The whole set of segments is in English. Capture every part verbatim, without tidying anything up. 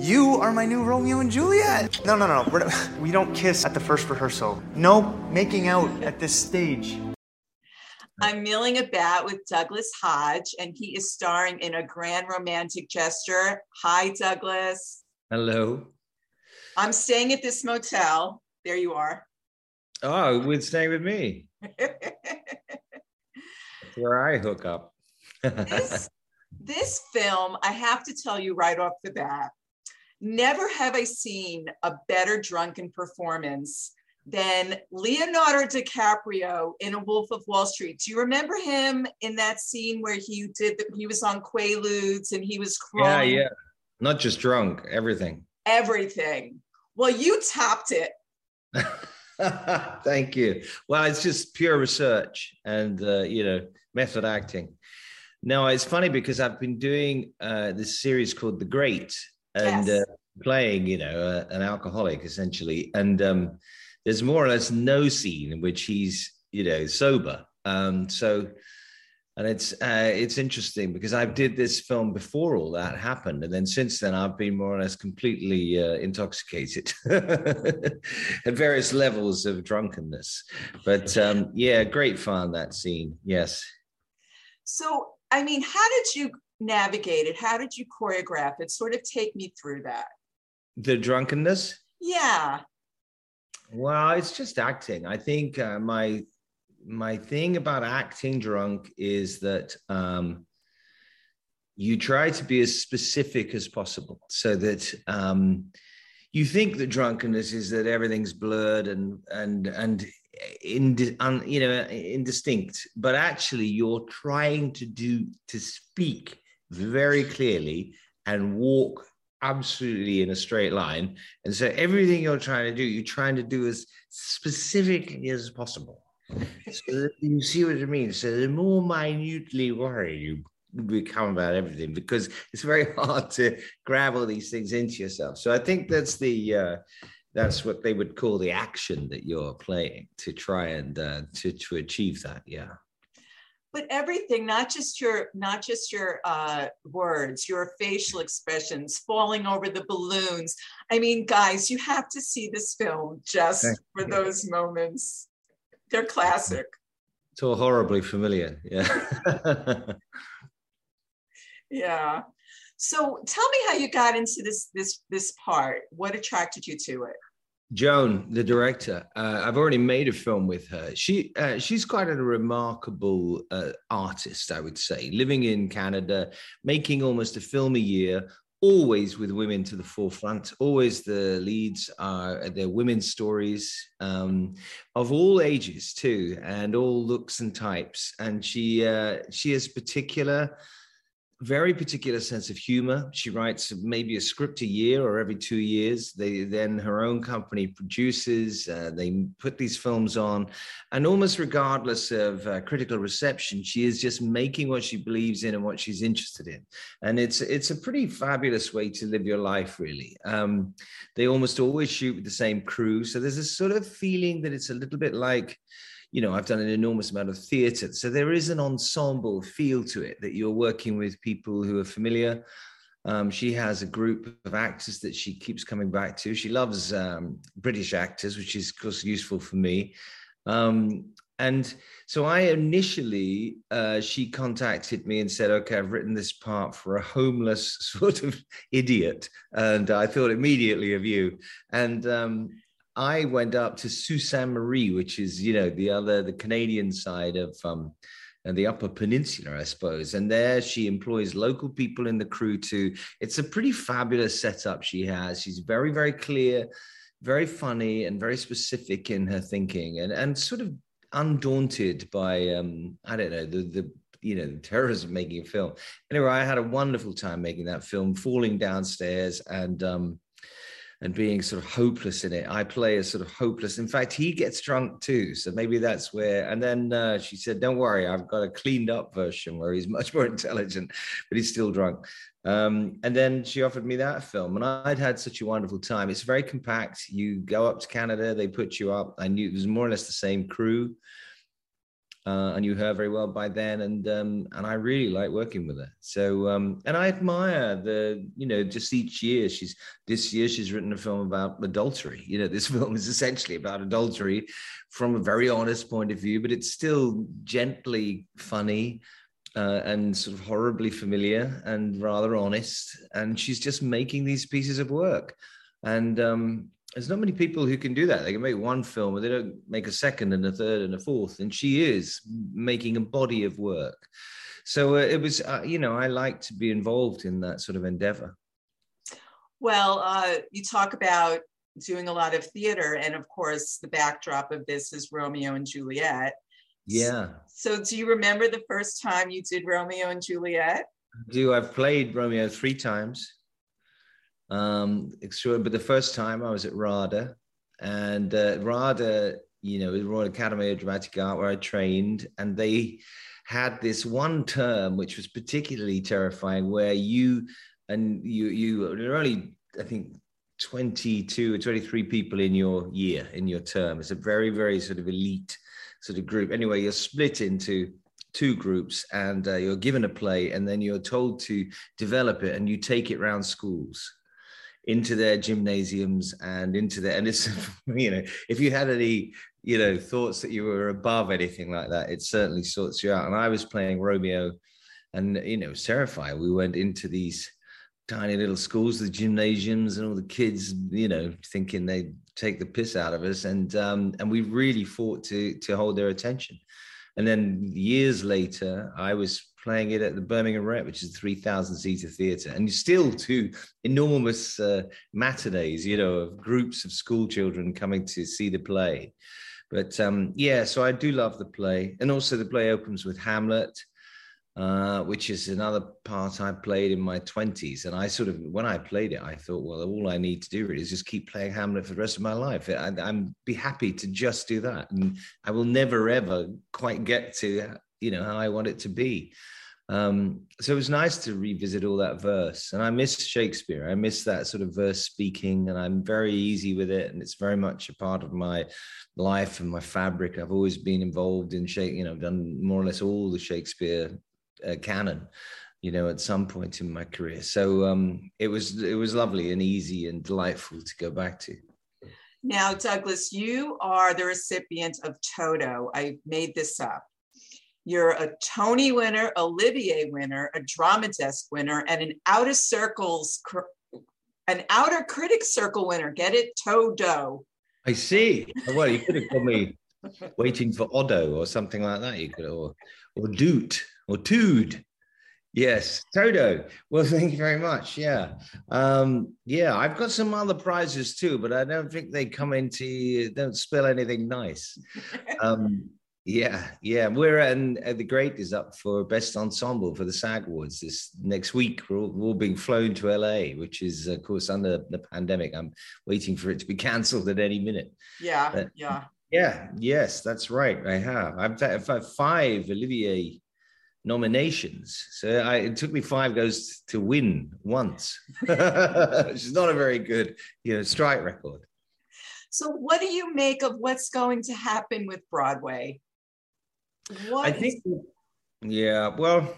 You are my new Romeo and Juliet. No, no, no, we're not, we don't kiss at the first rehearsal. No making out at this stage. I'm milling about with Douglas Hodge, and he is starring in A Grand Romantic Gesture. Hi, Douglas. Hello. I'm staying at this motel. There you are. Oh, you would stay with me. That's where I hook up. this, this film, I have to tell you right off the bat, never have I seen a better drunken performance than Leonardo DiCaprio in A Wolf of Wall Street. Do you remember him in that scene where he did? The, he was on Quaaludes and he was crying. Yeah, yeah. Not just drunk, everything. Everything. Well, you topped it. Thank you. Well, it's just pure research and, uh, you know, method acting. Now, it's funny because I've been doing uh, this series called The Great and yes. uh, playing, you know, uh, an alcoholic, essentially. And um, there's more or less no scene in which he's, you know, sober. Um, so, and it's uh, it's interesting because I did this film before all that happened. And then since then, I've been more or less completely uh, intoxicated at various levels of drunkenness. But um, yeah, great fun, that scene. Yes. So, I mean, how did you navigate it? How did you choreograph it? Sort of take me through that. The drunkenness? Yeah. Well, it's just acting. I think uh, my... My thing about acting drunk is that um, you try to be as specific as possible so that um, you think that drunkenness is that everything's blurred and, and, and ind- un, you know, indistinct, but actually you're trying to do, to speak very clearly and walk absolutely in a straight line. And so everything you're trying to do, you're trying to do as specifically as possible. So you see what I mean? So the more minutely worried you become about everything, because it's very hard to grab all these things into yourself. So I think that's the uh, that's what they would call the action that you're playing to try and uh, to to achieve that. Yeah. But everything, not just your not just your uh, words, your facial expressions, falling over the balloons. I mean, guys, you have to see this film just for those moments. They're classic. It's all horribly familiar, yeah. Yeah. So tell me how you got into this this this part. What attracted you to it? Joan, the director, uh, I've already made a film with her. She uh, she's quite a remarkable uh, artist, I would say, living in Canada, making almost a film a year, always with women to the forefront, always the leads are their women's stories um, of all ages too, and all looks and types. And she uh, she has particular, very particular sense of humor. She writes maybe a script a year or every two years. They then her own company produces, uh, they put these films on, and almost regardless of uh, critical reception, she is just making what she believes in and what she's interested in. And it's it's a pretty fabulous way to live your life, really. Um, they almost always shoot with the same crew. So there's a sort of feeling that it's a little bit like, you know, I've done an enormous amount of theater. So there is an ensemble feel to it that you're working with people who are familiar. Um, she has a group of actors that she keeps coming back to. She loves um, British actors, which is, of course, useful for me. Um, and so I initially, uh, she contacted me and said, okay, I've written this part for a homeless sort of idiot. And I thought immediately of you. And um I went up to Sault Ste. Marie, which is, you know, the other, the Canadian side of um, and the Upper Peninsula, I suppose. And there she employs local people in the crew too. It's a pretty fabulous setup she has. She's very, very clear, very funny and very specific in her thinking and, and sort of undaunted by, um, I don't know, the, the you know, the terrors of making a film. Anyway, I had a wonderful time making that film, falling downstairs and, um, and being sort of hopeless in it. I play as sort of hopeless. In fact, he gets drunk too. So maybe that's where, and then uh, she said, don't worry, I've got a cleaned up version where he's much more intelligent, but he's still drunk. Um, and then she offered me that film and I'd had such a wonderful time. It's very compact. You go up to Canada, they put you up. I knew it was more or less the same crew. Uh, I knew her very well by then, and um, and I really like working with her. So um, and I admire the, you know, just each year she's this year she's written a film about adultery. You know, this film is essentially about adultery from a very honest point of view, but it's still gently funny uh, and sort of horribly familiar and rather honest. And she's just making these pieces of work, and um, there's not many people who can do that. They can make one film, but they don't make a second and a third and a fourth. And she is making a body of work. So uh, it was, uh, you know, I like to be involved in that sort of endeavor. Well, uh, you talk about doing a lot of theater. And of course, the backdrop of this is Romeo and Juliet. Yeah. So, so do you remember the first time you did Romeo and Juliet? I do. I've played Romeo three times. Um, but the first time I was at RADA, and uh, RADA, you know, the Royal Academy of Dramatic Art, where I trained, and they had this one term which was particularly terrifying, where you and you you there were only, I think, twenty-two or twenty-three people in your year, in your term. It's a very, very sort of elite sort of group. Anyway, you're split into two groups, and uh, you're given a play, and then you're told to develop it, and you take it round schools, into their gymnasiums and into their, and it's, you know, if you had any, you know, thoughts that you were above anything like that, it certainly sorts you out. And I was playing Romeo, and, you know, it was terrifying. We went into these tiny little schools, the gymnasiums, and all the kids, you know, thinking they'd take the piss out of us. And, um, and we really fought to, to hold their attention. And then years later, I was playing it at the Birmingham Rep, which is a three thousand seater theatre, and still two enormous uh, matinees, you know, of groups of school children coming to see the play. But um, yeah, so I do love the play. And also the play opens with Hamlet, uh, which is another part I played in my twenties. And I sort of, when I played it, I thought, well, all I need to do really is just keep playing Hamlet for the rest of my life. I, I'm be happy to just do that. And I will never, ever quite get to, you know, how I want it to be. Um, so it was nice to revisit all that verse. And I miss Shakespeare. I miss that sort of verse speaking, and I'm very easy with it. And it's very much a part of my life and my fabric. I've always been involved in Shakespeare. You know, I've done more or less all the Shakespeare uh, canon, you know, at some point in my career. So um, it was, it was lovely and easy and delightful to go back to. Now, Douglas, you are the recipient of Toto. I made this up. You're a Tony winner, Olivier winner, a Drama Desk winner, and an Outer Circles, an Outer Critics Circle winner. Get it? Toto. I see. Well, you could have called me waiting for Odo or something like that. You could, or or Doot or Tood. Yes, Toto. Well, thank you very much. Yeah, um, yeah. I've got some other prizes too, but I don't think they come into. Don't spill anything nice. Um, Yeah, yeah. We're and uh, The Great is up for Best Ensemble for the SAG Awards this next week. We're all, we're all being flown to L A, which is, of course, under the pandemic. I'm waiting for it to be cancelled at any minute. Yeah, but, yeah. Yeah, yes, that's right. I have. I've, I've had five Olivier nominations. So I, it took me five goes to win once, which is not a very good, you know, strike record. So what do you make of what's going to happen with Broadway? What I think, is- yeah, well,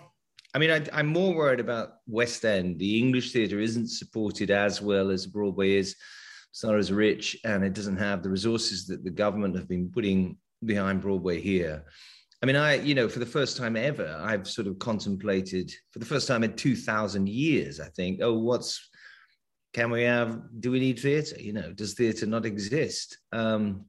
I mean, I, I'm more worried about West End. The English theatre isn't supported as well as Broadway is. It's not as rich, and it doesn't have the resources that the government have been putting behind Broadway here. I mean, I, you know, for the first time ever, I've sort of contemplated, for the first time in two thousand years, I think, oh, what's, can we have, do we need theatre? You know, does theatre not exist? Um,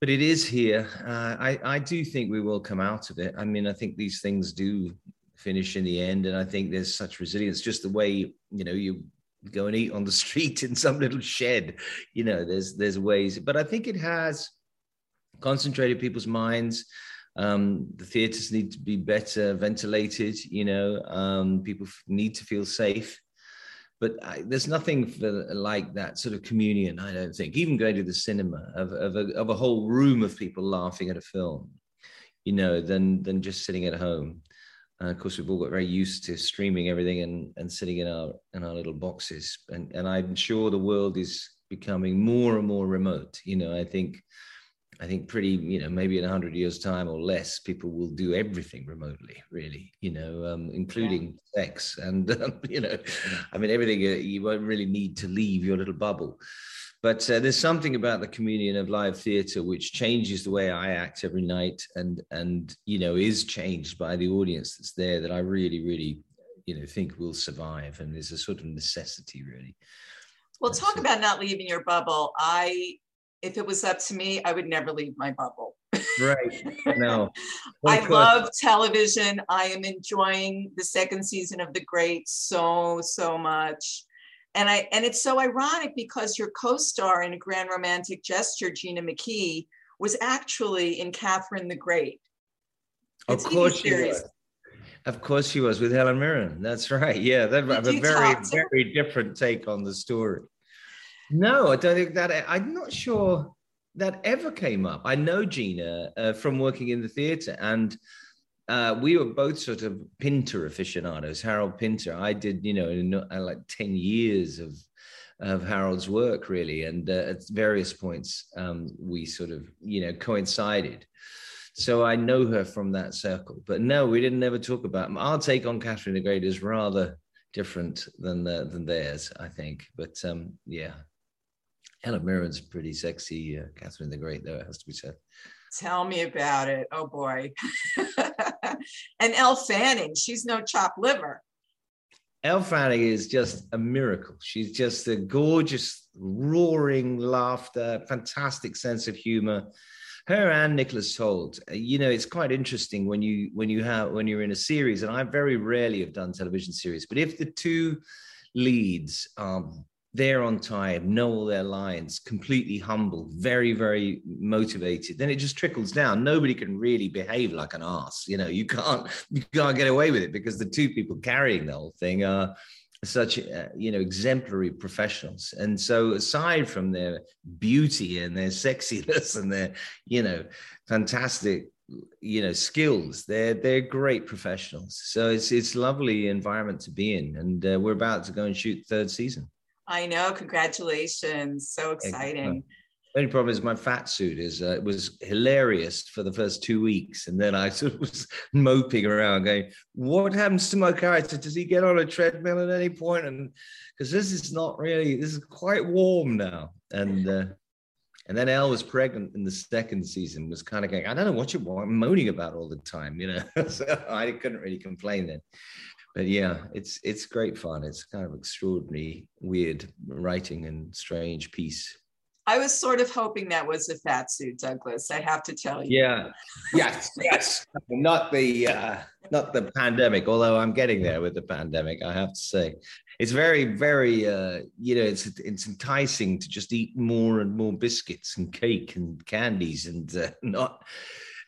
but it is here. Uh, I, I do think we will come out of it. I mean, I think these things do finish in the end. And I think there's such resilience, just the way, you know, you go and eat on the street in some little shed, you know, there's, there's ways, but I think it has concentrated people's minds. Um, the theatres need to be better ventilated, you know, um, people need to feel safe. But I, there's nothing for, like that sort of communion, I don't think. Even going to the cinema, of, of, a, of a whole room of people laughing at a film, you know, than, than just sitting at home. Uh, of course, we've all got very used to streaming everything and, and sitting in our in our little boxes. And, and I'm sure the world is becoming more and more remote. You know, I think I think pretty, you know, maybe in a hundred years' time or less, people will do everything remotely, really, you know, um, including yeah. sex. And, um, you know, I mean, everything, uh, you won't really need to leave your little bubble. But uh, there's something about the communion of live theatre which changes the way I act every night and, and you know, is changed by the audience that's there that I really, really, you know, think will survive. And there's a sort of necessity, really. Well, talk so, about not leaving your bubble. I... If it was up to me, I would never leave my bubble. Right. No. I love television. I am enjoying the second season of The Great so, so much. And I and it's so ironic because your co-star in A Grand Romantic Gesture, Gina McKee, was actually in Catherine the Great. Of course she was. Of course she was, with Helen Mirren. That's right. Yeah, that was a very, very different take on the story. No, I don't think that, I'm not sure that ever came up. I know Gina uh, from working in the theatre, and uh, we were both sort of Pinter aficionados, Harold Pinter. I did, you know, in, uh, like ten years of of Harold's work, really, and uh, at various points um, we sort of, you know, coincided. So I know her from that circle. But no, we didn't ever talk about, our take on Catherine the Great is rather different than, the, than theirs, I think. But um, yeah. Helen Mirren's pretty sexy, uh, Catherine the Great, though, it has to be said. Tell me about it. Oh, boy. And Elle Fanning, she's no chopped liver. Elle Fanning is just a miracle. She's just a gorgeous, roaring laughter, fantastic sense of humor. Her and Nicholas Hoult. You know, it's quite interesting when you when you have when you're in a series, and I very rarely have done television series, but if the two leads are um, they're on time, know all their lines, completely humble, very, very motivated, then it just trickles down. Nobody can really behave like an ass. You know, you can't, you can't get away with it because the two people carrying the whole thing are such, uh, you know, exemplary professionals. And so aside from their beauty and their sexiness and their, you know, fantastic, you know, skills, they're they're great professionals. So it's, it's lovely environment to be in. And uh, we're about to go and shoot the third season. I know. Congratulations. So exciting. The only problem is my fat suit is uh, it was hilarious for the first two weeks. And then I sort of was moping around going, what happens to my character? Does he get on a treadmill at any point? And because this is not really, this is quite warm now. And uh, and then Elle was pregnant in the second season, was kind of going, I don't know what you're moaning about all the time. You know, so I couldn't really complain then. But yeah, it's it's great fun. It's kind of extraordinary, weird writing and strange piece. I was sort of hoping that was a fat suit, Douglas. I have to tell you. Yeah, yes, yes. Not the uh, not the pandemic. Although I'm getting there with the pandemic, I have to say, it's very, very. Uh, you know, it's it's enticing to just eat more and more biscuits and cake and candies and uh, not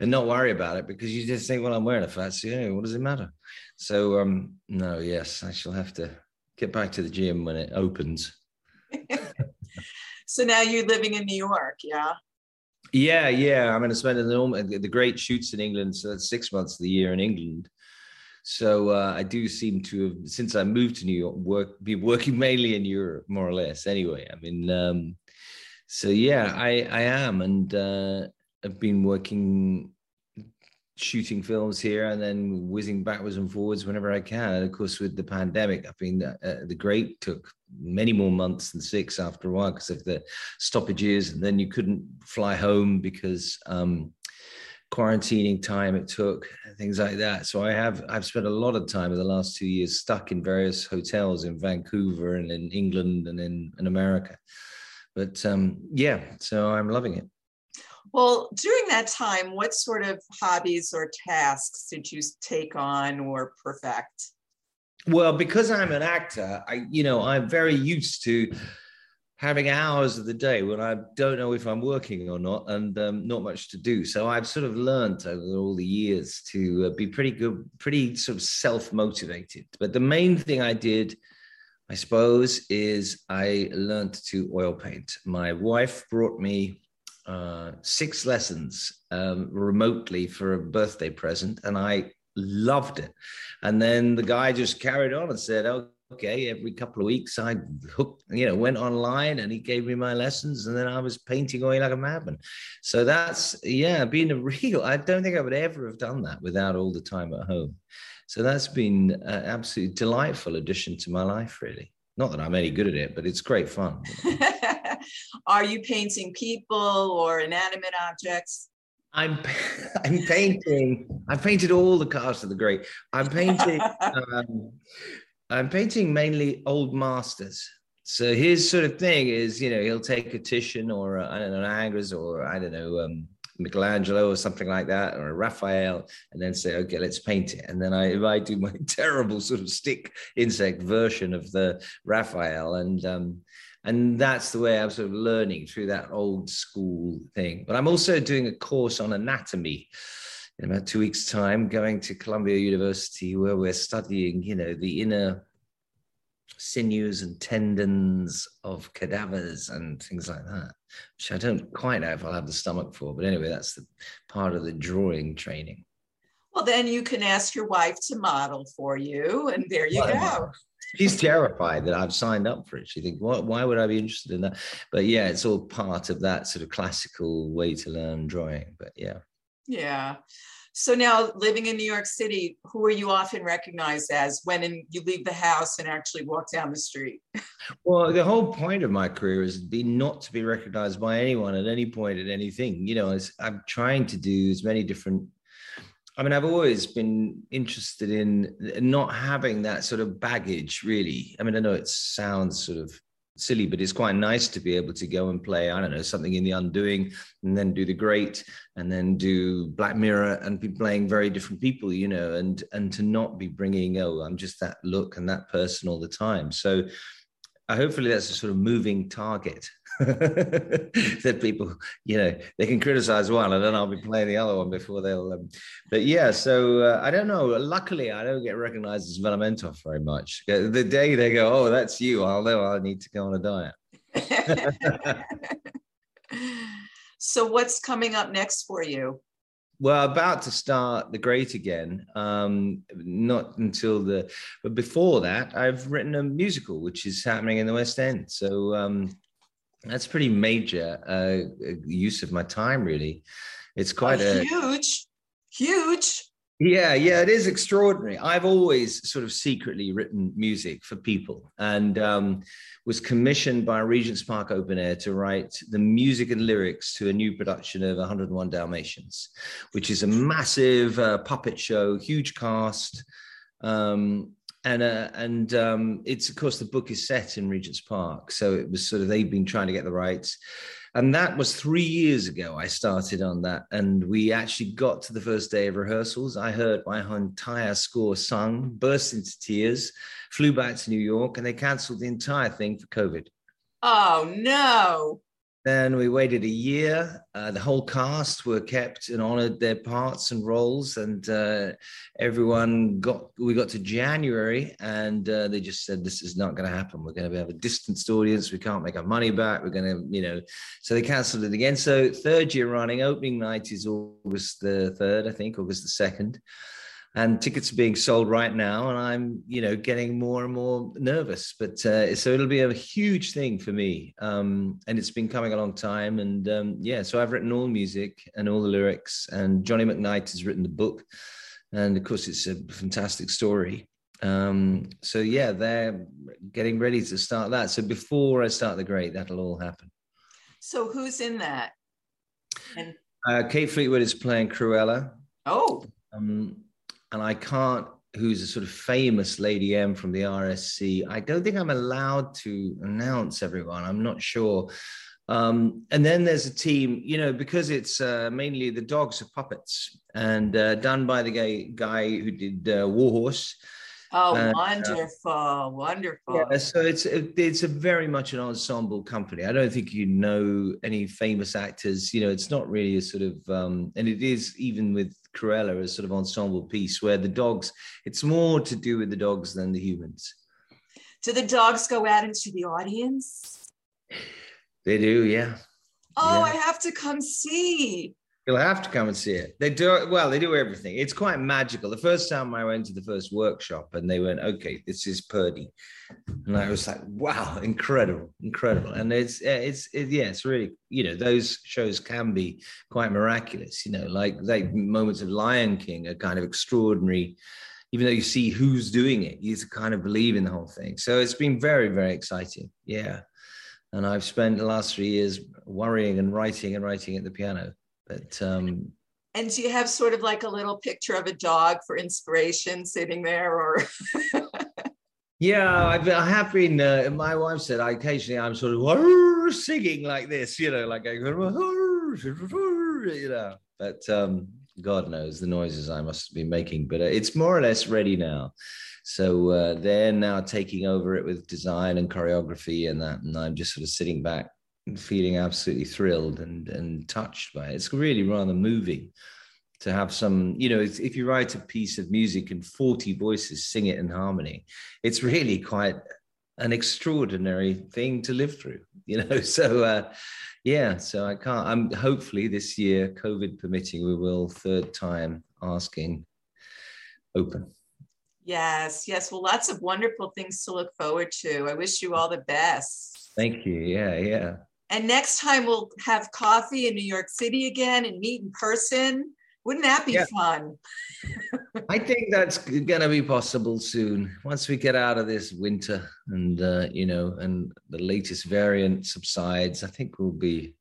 and not worry about it because you just think, well, I'm wearing a fat suit. Anyway, what does it matter? So, um, no, yes, I shall have to get back to the gym when it opens. So now you're living in New York, yeah? Yeah, yeah. I'm going to spend an enormous, the Great shoots in England, so that's six months of the year in England. So uh, I do seem to have, since I moved to New York, work, be working mainly in Europe, more or less, anyway. I mean, um, so yeah, I, I am, and uh, I've been working... shooting films here and then whizzing backwards and forwards whenever I can. And of course, with the pandemic, I've been, uh, the Great took many more months than six after a while because of the stoppages. And then you couldn't fly home because um, quarantining time it took, things like that. So I have, I've spent a lot of time in the last two years stuck in various hotels in Vancouver and in England and in, in America. But um, yeah, so I'm loving it. Well, during that time, what sort of hobbies or tasks did you take on or perfect? Well, because I'm an actor, I, you know, I'm very used to having hours of the day when I don't know if I'm working or not and um, not much to do. So I've sort of learned over all the years to uh, be pretty good, pretty sort of self-motivated. But the main thing I did, I suppose, is I learned to oil paint. My wife brought me Uh, six lessons um, remotely for a birthday present, and I loved it. And then the guy just carried on and said, okay, every couple of weeks I hooked, you know, went online and he gave me my lessons, and then I was painting away like a madman. So that's, yeah, being a real, I don't think I would ever have done that without all the time at home. So that's been an absolutely delightful addition to my life, really. Not that I'm any good at it, but it's great fun. Are you painting people or inanimate objects? I'm I'm painting. I've painted all the cast of The Great. I'm painting. um, I'm painting mainly old masters. So his sort of thing is, you know, he'll take a Titian or a, I don't know, an Angers or I don't know, um, Michelangelo or something like that, or a Raphael, and then say, okay, let's paint it. And then I, if I do my terrible sort of stick insect version of the Raphael, and um, and that's the way I'm sort of learning through that old school thing. But I'm also doing a course on anatomy in about two weeks' time, going to Columbia University, where we're studying, you know, the inner sinews and tendons of cadavers and things like that, which I don't quite know if I'll have the stomach for. But anyway, that's the part of the drawing training. Well, then you can ask your wife to model for you, and there you go. She's terrified that I've signed up for it. She thinks, why, why would I be interested in that? But yeah, it's all part of that sort of classical way to learn drawing. But yeah. Yeah. So now living in New York City, who are you often recognized as when in, you leave the house and actually walk down the street? Well, the whole point of my career is be not to be recognized by anyone at any point at anything. You know, it's, I'm trying to do as many different, I mean, I've always been interested in not having that sort of baggage, really. I mean, I know it sounds sort of silly, but it's quite nice to be able to go and play, I don't know, something in The Undoing, and then do The Great, and then do Black Mirror, and be playing very different people, you know, and, and to not be bringing, oh, I'm just that look and that person all the time. So uh, hopefully that's a sort of moving target. That people, you know, they can criticize one and then I'll be playing the other one before they'll um, but yeah, so uh, I don't know, luckily I don't get recognized as Velamentov very much. The day they go, oh, that's you, I'll know I need to go on a diet. So what's coming up next for you? Well, about to start The Great again, um, not until the, but before that I've written a musical which is happening in the West End, so um that's pretty major uh, use of my time, really. It's quite oh, a... Huge, huge. Yeah, yeah, it is extraordinary. I've always sort of secretly written music for people, and um, was commissioned by Regent's Park Open Air to write the music and lyrics to a new production of one oh one Dalmatians, which is a massive uh, puppet show, huge cast, um, And uh, and um, it's, of course, the book is set in Regent's Park. So it was sort of, they've been trying to get the rights. And that was three years ago I started on that. And we actually got to the first day of rehearsals. I heard my entire score sung, burst into tears, flew back to New York, and they canceled the entire thing for COVID. Oh, no. Then we waited a year. Uh, the whole cast were kept and honored their parts and roles, and uh, everyone got, we got to January, and uh, they just said, this is not going to happen. We're going to have a distanced audience. We can't make our money back. We're going to, you know, so they canceled it again. So third year running, opening night is August the third, I think, August the second. And tickets are being sold right now, and I'm, you know, getting more and more nervous. But uh, so it'll be a huge thing for me, um, and it's been coming a long time. And um, yeah, so I've written all music and all the lyrics, and Johnny McKnight has written the book, and of course it's a fantastic story. Um, so yeah, they're getting ready to start that. So before I start The Great, that'll all happen. So who's in that? And uh, Kate Fleetwood is playing Cruella. Oh. Um, And I can't, who's a sort of famous Lady M from the R S C. I don't think I'm allowed to announce everyone. I'm not sure. Um, and then there's a team, you know, because it's uh, mainly the dogs are puppets and uh, done by the gay guy who did uh, Warhorse. Oh, and, wonderful, uh, wonderful. Yeah, so it's it, it's a very much an ensemble company. I don't think you know any famous actors. You know, it's not really a sort of, um, and it is even with Cruella, a sort of ensemble piece where the dogs, it's more to do with the dogs than the humans. Do the dogs go out into the audience? They do, yeah. Oh, yeah. I have to come see. You'll have to come and see it. They do well. They do everything. It's quite magical. The first time I went to the first workshop, and they went, "Okay, this is Purdy," and I was like, "Wow, incredible, incredible!" And it's it's it, yeah, it's really, you know, those shows can be quite miraculous. You know, like like moments of Lion King are kind of extraordinary. Even though you see who's doing it, you kind of believe in the whole thing. So it's been very, very exciting. Yeah. And I've spent the last three years worrying and writing and writing at the piano. But, um, and do you have sort of like a little picture of a dog for inspiration sitting there, or? Yeah, I've, I have been, uh, my wife said, I occasionally I'm sort of singing like this, you know, like, you know, but um, God knows the noises I must have been making, but uh, it's more or less ready now. So uh, they're now taking over it with design and choreography and that, and I'm just sort of sitting back, feeling absolutely thrilled and and touched by it. It's really rather moving to have some, you know, if you write a piece of music and forty voices sing it in harmony, it's really quite an extraordinary thing to live through, you know. So uh, yeah, so I can't, I'm hopefully this year, COVID permitting, we will third time asking open. Yes, yes. Well, lots of wonderful things to look forward to. I wish you all the best. Thank you. Yeah, yeah. And next time we'll have coffee in New York City again and meet in person. Wouldn't that be yeah. fun? I think that's going to be possible soon. Once we get out of this winter and, uh, you know, and the latest variant subsides, I think we'll be,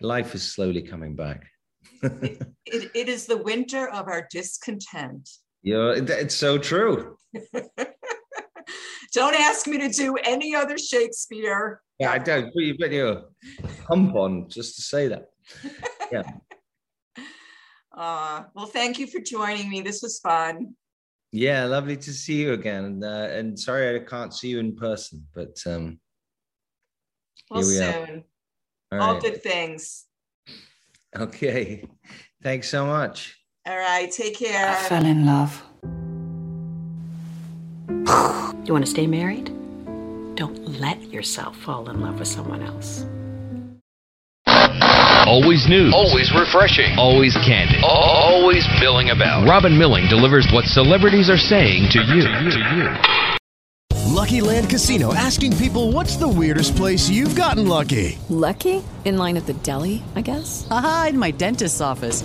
life is slowly coming back. it, it, it is the winter of our discontent. Yeah, you know, it's so true. Don't ask me to do any other Shakespeare. Yeah, I don't. But you're hump on just to say that. Yeah. Uh, well, thank you for joining me. This was fun. Yeah, lovely to see you again. Uh, and sorry I can't see you in person, but um, well, here we soon. Are. All, All right. Good things. Okay. Thanks so much. All right. Take care. I fell in love. You want to stay married? Don't let yourself fall in love with someone else. Always new. Always refreshing. Always candid. Always milling about. Robin Milling delivers what celebrities are saying to you. To you. Lucky Land Casino asking people, what's the weirdest place you've gotten lucky? Lucky? In line at the deli, I guess? Aha, in my dentist's office.